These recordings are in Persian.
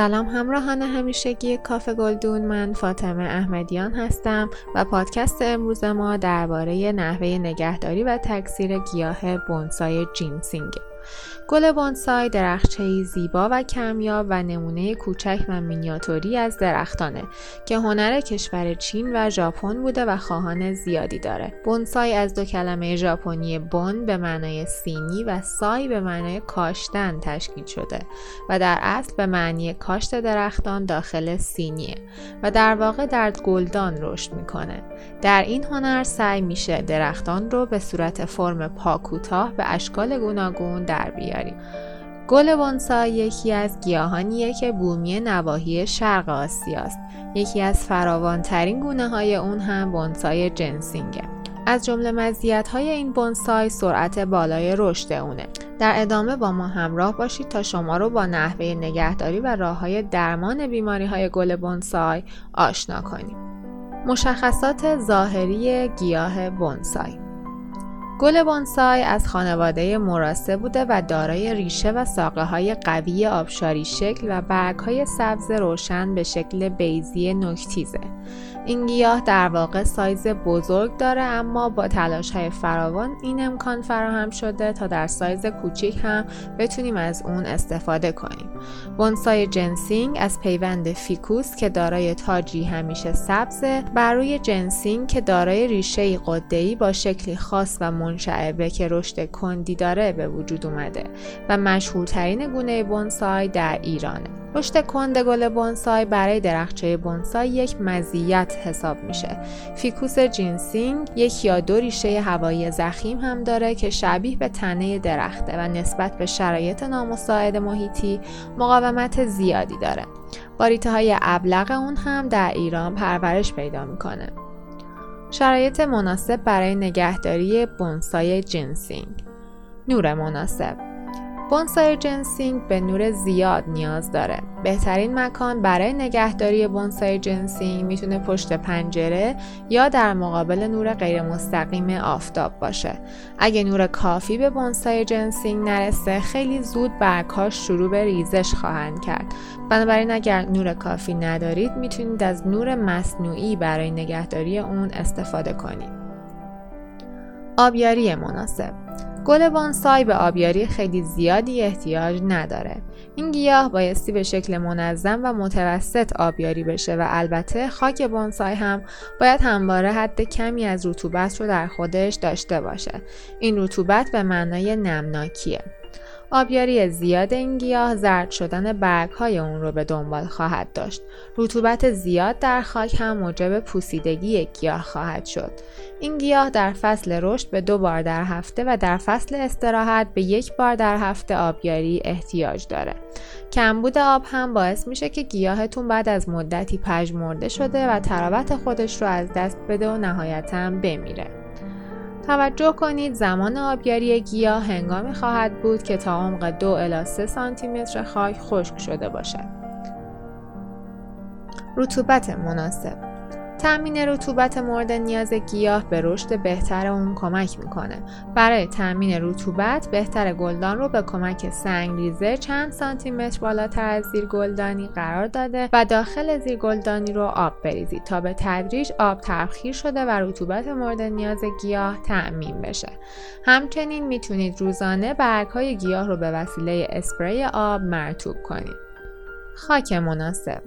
سلام همراهان همیشگی کافه گلدون، من فاطمه احمدیان هستم و پادکست امروز ما درباره نحوه نگهداری و تکثیر گیاه بونسای جنسینگ. گل بونسای درخچه‌ای زیبا و کمیاب و نمونه کوچک و مینیاتوری از درختانه که هنر کشور چین و ژاپن بوده و خواهان زیادی داره. بونسای از دو کلمه ژاپنی بون به معنای سینی و سای به معنای کاشتن تشکیل شده و در اصل به معنی کاشت درختان داخل سینیه و در واقع در گلدان رشد میکنه. در این هنر سعی میشه درختان رو به صورت فرم پاکوتاه به اشکال گوناگون در بیاریم. گل بونسای یکی از گیاهانیه که بومی نواحی شرق آسیاست. یکی از فراوان‌ترین گونه‌های اون هم بونسای جنسینگه. از جمله مزیت‌های این بونسای سرعت بالای رشد اونه. در ادامه با ما همراه باشید تا شما رو با نحوه نگهداری و راه‌های درمان بیماری‌های گل بونسای آشنا کنیم. مشخصات ظاهری گیاه بونسای. گل بونسای از خانواده موراسه بوده و دارای ریشه و ساقه‌های قوی آبشاری شکل و برگ‌های سبز روشن به شکل بیضی نوک‌تیزه. این گیاه در واقع سایز بزرگ داره، اما با تلاش‌های فراوان این امکان فراهم شده تا در سایز کوچک هم بتونیم از اون استفاده کنیم. بونسای جنسینگ از پیوند فیکوس که دارای تاجی همیشه سبزه بر روی جنسینگ که دارای ریشه‌ای قده‌ای با شکلی خاص و منشعبه که رشد کندی داره به وجود اومده و مشهورترین گونه بونسای در ایرانه. رشد کند گل بونسای برای درخچه بونسای یک مزیت حساب میشه. فیکوس جنسینگ یک یا دو ریشه هوایی ضخیم هم داره که شبیه به تنه درخته و نسبت به شرایط نامساعد محیطی مقاومت زیادی داره. باریته‌های ابلغ اون هم در ایران پرورش پیدا میکنه. شرایط مناسب برای نگهداری بونسای جنسینگ. نور مناسب. بونسای جنسینگ به نور زیاد نیاز داره. بهترین مکان برای نگهداری بونسای جنسینگ میتونه پشت پنجره یا در مقابل نور غیر مستقیم آفتاب باشه. اگه نور کافی به بونسای جنسینگ نرسه، خیلی زود برگ‌ها شروع به ریزش خواهند کرد. بنابراین اگر نور کافی ندارید، میتونید از نور مصنوعی برای نگهداری اون استفاده کنید. آبیاری مناسب. گل بونسای به آبیاری خیلی زیادی احتیاج نداره. این گیاه بایستی به شکل منظم و متوسط آبیاری بشه و البته خاک بونسای هم باید همواره حد کمی از رطوبت رو در خودش داشته باشه. این رطوبت به معنای نمناکیه. آبیاری زیاد این گیاه زرد شدن برگ‌های اون رو به دنبال خواهد داشت. رطوبت زیاد در خاک هم موجب پوسیدگی گیاه خواهد شد. این گیاه در فصل رشد به 2 بار در هفته و در فصل استراحت به 1 بار در هفته آبیاری احتیاج داره. کمبود آب هم باعث میشه که گیاهتون بعد از مدتی پژمرده شده و تراوت خودش رو از دست بده و نهایتاً بمیره. توجه کنید زمان آبیاری گیاه هنگامی خواهد بود که تا عمق 2 الی 3 سانتی متر خاک خشک شده باشد. رطوبت مناسب. تأمین رطوبت مورد نیاز گیاه به رشد بهتر اون کمک میکنه. برای تأمین رطوبت بهتر گلدان رو به کمک سنگریزه چند سانتی متر بالاتر از زیر گلدانی قرار داده و داخل زیر گلدانی رو آب بریزید تا به تدریج آب تبخیر شده و رطوبت مورد نیاز گیاه تأمین بشه. همچنین میتونید روزانه برگ‌های گیاه رو به وسیله اسپری آب مرطوب کنید. خاک مناسب.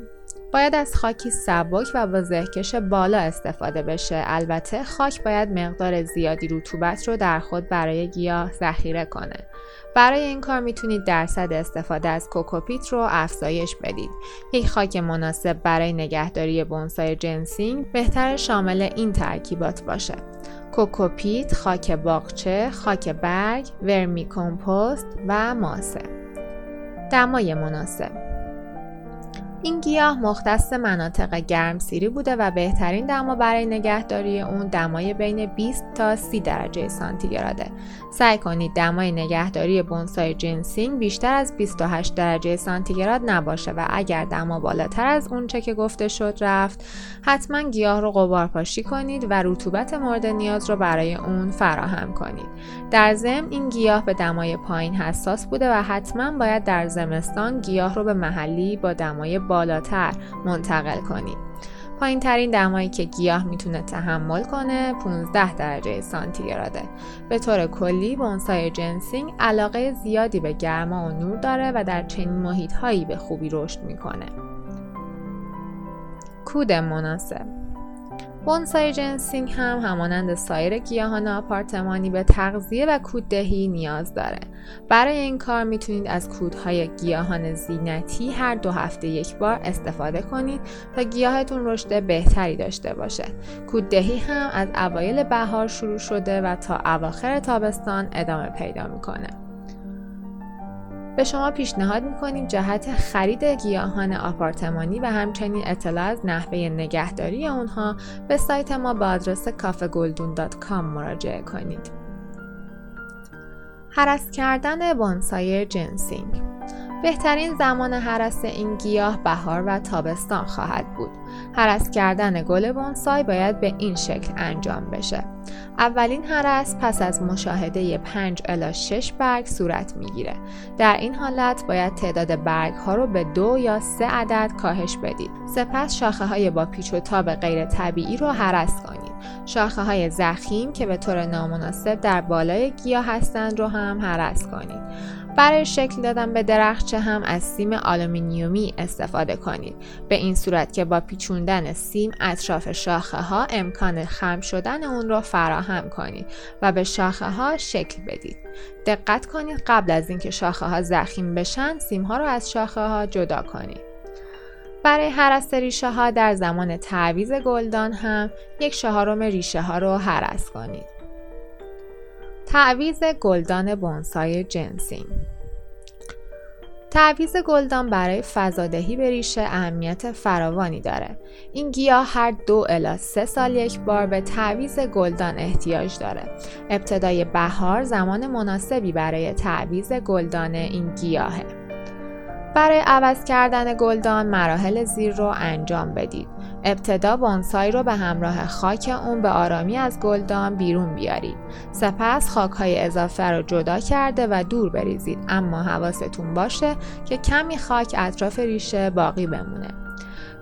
باید از خاکی سبک و با زهکش بالا استفاده بشه. البته خاک باید مقدار زیادی رطوبت رو در خود برای گیاه ذخیره کنه. برای این کار میتونید درصد استفاده از کوکوپیت رو افزایش بدید. یک خاک مناسب برای نگهداری بونسای جنسینگ بهتر شامل این ترکیبات باشه: کوکوپیت، خاک باغچه، خاک برگ، ورمی کمپوست و ماسه. دمای مناسب. این گیاه مختص مناطق گرمسیری بوده و بهترین دما برای نگهداری اون دمای بین 20 تا 30 درجه سانتیگراده. سعی کنید دمای نگهداری بونسای جنسینگ بیشتر از 28 درجه سانتیگراد نباشه و اگر دما بالاتر از اونچه که گفته شد رفت، حتما گیاه رو غبارپاشی کنید و رطوبت مورد نیاز رو برای اون فراهم کنید. در ضمن این گیاه به دمای پایین حساس بوده و حتما باید در زمستان گیاه رو به محلی با دمای بالاتر منتقل کنید. پایین ترین دمایی که گیاه میتونه تحمل کنه 15 درجه سانتیگراده. به طور کلی بونسای جنسینگ علاقه زیادی به گرما و نور داره و در چنین محیط هایی به خوبی رشد میکنه. کود مناسب. بونسای جنسینگ هم همانند سایر گیاهان آپارتمانی به تغذیه و کوددهی نیاز داره. برای این کار میتونید از کودهای گیاهان زینتی هر 2 هفته یک بار استفاده کنید تا گیاهتون رشد بهتری داشته باشه. کوددهی هم از اوایل بهار شروع شده و تا اواخر تابستان ادامه پیدا میکنه. به شما پیشنهاد می‌کنیم جهت خرید گیاهان آپارتمانی و همچنین اطلاع از نحوه نگهداری اونها به سایت ما با آدرس cafegoldoon.com مراجعه کنید. هرس کردن بونسای جنسینگ. بهترین زمان هرس این گیاه بهار و تابستان خواهد بود. هرس کردن گل بونسای باید به این شکل انجام بشه. اولین هرس پس از مشاهده 5 الی 6 برگ صورت میگیره. در این حالت باید تعداد برگ ها رو به 2 یا 3 عدد کاهش بدید. سپس شاخه های با پیچ و تاب غیر طبیعی رو هرس کنید. شاخه های ضخیم که به طور نامناسب در بالای گیاه هستند رو هم هرس کنید. برای شکل دادن به درخچه هم از سیم آلومینیومی استفاده کنید، به این صورت که با پیچوندن سیم اطراف شاخه ها امکان خم شدن اون رو فراهم کنید و به شاخه ها شکل بدید. دقت کنید قبل از اینکه شاخه ها ضخیم بشن سیم ها رو از شاخه ها جدا کنید. برای هرس ریشه ها در زمان تعویض گلدان هم 1/4 ریشه ها رو هرس کنید. تعویض گلدان بونسای جنسینگ. تعویض گلدان برای فضادهی به ریشه اهمیت فراوانی داره. این گیاه هر 2 الی 3 سال یک بار به تعویض گلدان احتیاج داره. ابتدای بهار زمان مناسبی برای تعویض گلدان این گیاهه. برای عوض کردن گلدان مراحل زیر رو انجام بدید. ابتدا بونسای رو به همراه خاک اون به آرامی از گلدان بیرون بیارید. سپس خاک‌های اضافه رو جدا کرده و دور بریزید، اما حواستون باشه که کمی خاک اطراف ریشه باقی بمونه.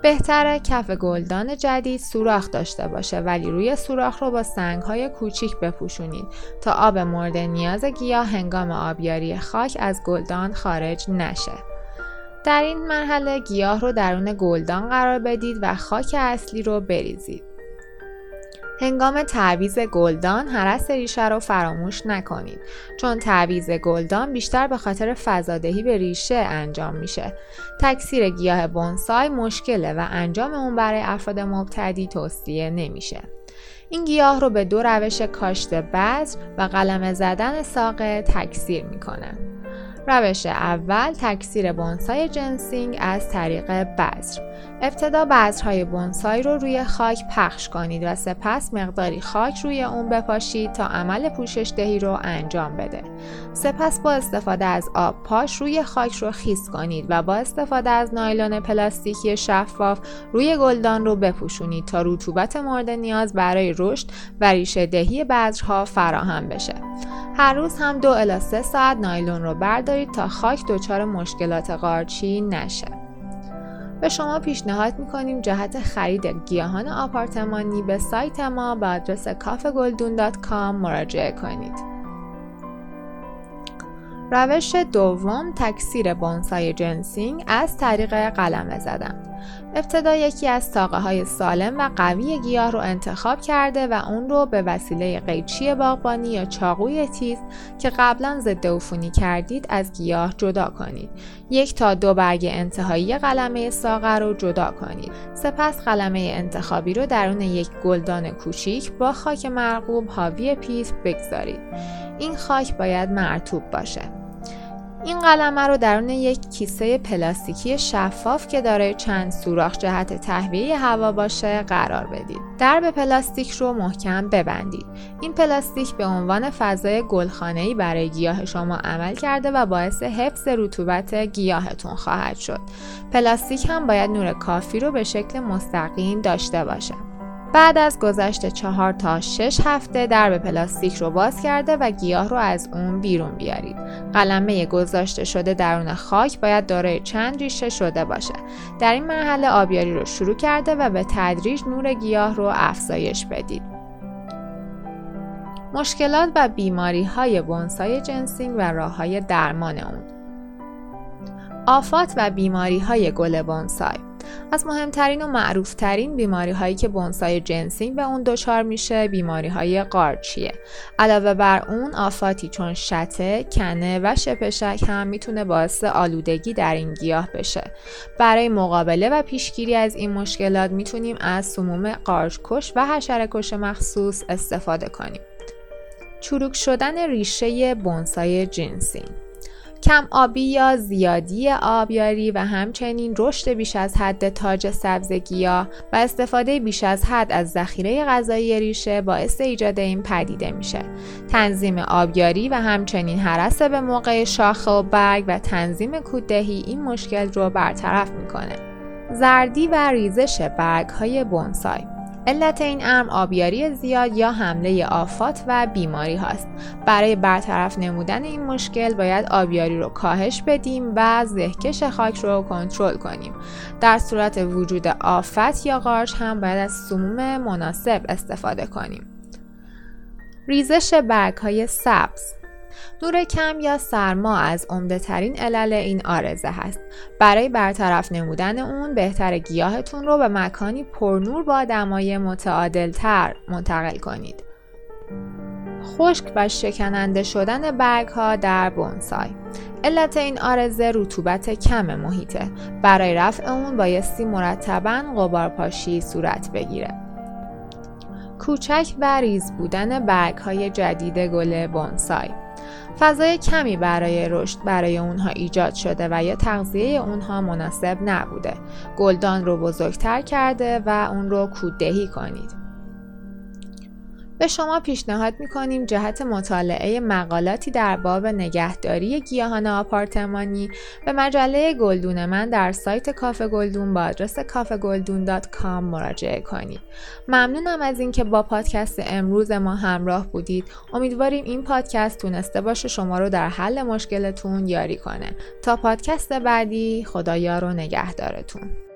بهتره کف گلدان جدید سوراخ داشته باشه ولی روی سوراخ رو با سنگ‌های کوچیک بپوشونید تا آب مورد نیاز گیاه هنگام آبیاری خاک از گلدان خارج نشه. در این مرحله گیاه رو درون گلدان قرار بدید و خاک اصلی رو بریزید. هنگام تعویض گلدان هرس ریشه رو فراموش نکنید چون تعویض گلدان بیشتر به خاطر فضادهی به ریشه انجام میشه. تکثیر گیاه بونسای مشکله و انجام اون برای افراد مبتدی توصیه نمیشه. این گیاه رو به 2 روش کاشت بذر و قلمه زدن ساقه تکثیر میکنن. روش اول تکثیر بونسای جنسینگ از طریق بذر. ابتدا بذرهای بونسای رو روی خاک پخش کنید و سپس مقداری خاک روی اون بپاشید تا عمل پوشش دهی رو انجام بده. سپس با استفاده از آب پاش روی خاک رو خیس کنید و با استفاده از نایلون پلاستیکی شفاف روی گلدان رو بپوشونید تا رطوبت مورد نیاز برای رشد و ریشه دهی بذرها فراهم بشه. هر روز هم 2 الی 3 ساعت نایلون رو بردارید تا خاک دچار مشکلات قارچی نشه. به شما پیشنهاد می‌کنیم جهت خرید گیاهان آپارتمانی به سایت ما با آدرس cafegoldoon.com مراجعه کنید. روش دوم تکثیر بونسای جنسینگ از طریق قلمه زدن. ابتدا یکی از ساقه‌های سالم و قوی گیاه رو انتخاب کرده و اون رو به وسیله قیچی باغبانی یا چاقوی تیز که قبلا ضد عفونی کردید از گیاه جدا کنید. 1 تا 2 برگ انتهایی قلمه ساقه رو جدا کنید. سپس قلمه انتخابی رو درون یک گلدان کوچیک با خاک مرغوب حاوی پیست بگذارید. این خاک باید مرطوب باشه. این قلمه رو درون یک کیسه پلاستیکی شفاف که دارای چند سوراخ جهت تهویه هوا باشه قرار بدید. درب پلاستیک رو محکم ببندید. این پلاستیک به عنوان فضای گلخانه‌ای برای گیاه شما عمل کرده و باعث حفظ رطوبت گیاهتون خواهد شد. پلاستیک هم باید نور کافی رو به شکل مستقیم داشته باشه. بعد از گذشت 4 تا 6 هفته درب پلاستیک رو باز کرده و گیاه رو از اون بیرون بیارید. قلمه گذاشته شده درون خاک باید دارای چند ریشه شده باشه. در این مرحله آبیاری رو شروع کرده و به تدریج نور گیاه رو افزایش بدید. مشکلات و بیماری‌های بونسای جنسینگ و راه‌های درمان اون. آفات و بیماری‌های گل بونسای. از مهمترین و معروفترین بیماری هایی که بونسای جنسینگ به اون دچار میشه بیماری های قارچیه. علاوه بر اون آفاتی چون شته، کنه و شپشک هم میتونه باعث آلودگی در این گیاه بشه. برای مقابله و پیشگیری از این مشکلات میتونیم از سموم قارچکش و حشره‌کش مخصوص استفاده کنیم. چروک شدن ریشه بونسای جنسینگ. کم آبی یا زیادی آبیاری و همچنین رشد بیش از حد تاج سبز گیاه و استفاده بیش از حد از ذخیره غذایی ریشه باعث ایجاد این پدیده میشه. تنظیم آبیاری و همچنین هرس به موقع شاخه و برگ و تنظیم کوددهی این مشکل رو برطرف میکنه. زردی و ریزش برگ‌های بونسای. علت این امر آبیاری زیاد یا حمله آفات و بیماری هاست. برای برطرف نمودن این مشکل باید آبیاری رو کاهش بدیم و زهکش خاک رو کنترل کنیم. در صورت وجود آفت یا قارچ هم باید از سموم مناسب استفاده کنیم. ریزش برگ‌های سبز. نور کم یا سرما از عمده‌ترین علل این عارضه هست. برای برطرف نمودن اون بهتر گیاهتون رو به مکانی پرنور با دمای متعادل‌تر منتقل کنید. خشک و شکننده شدن برگ‌ها در بونسای. علت این عارضه رطوبت کم محیطه. برای رفع اون بایستی مرتباً غبارپاشی صورت بگیره. کوچک و ریز بودن برگ‌های جدید گل بونسای. فضای کمی برای رشد برای اونها ایجاد شده و یا تغذیه اونها مناسب نبوده. گلدان رو بزرگتر کرده و اون رو کوددهی کنید. به شما پیشنهاد می‌کنیم جهت مطالعه مقالاتی در باب نگهداری گیاهان آپارتمانی به مجله گلدون من در سایت کافه گلدون با آدرس cafegoldoon.com مراجعه کنید. ممنونم از اینکه با پادکست امروز ما همراه بودید. امیدواریم این پادکست تونسته باشه شما رو در حل مشکلتون یاری کنه. تا پادکست بعدی، خدایا رو نگهدارتون.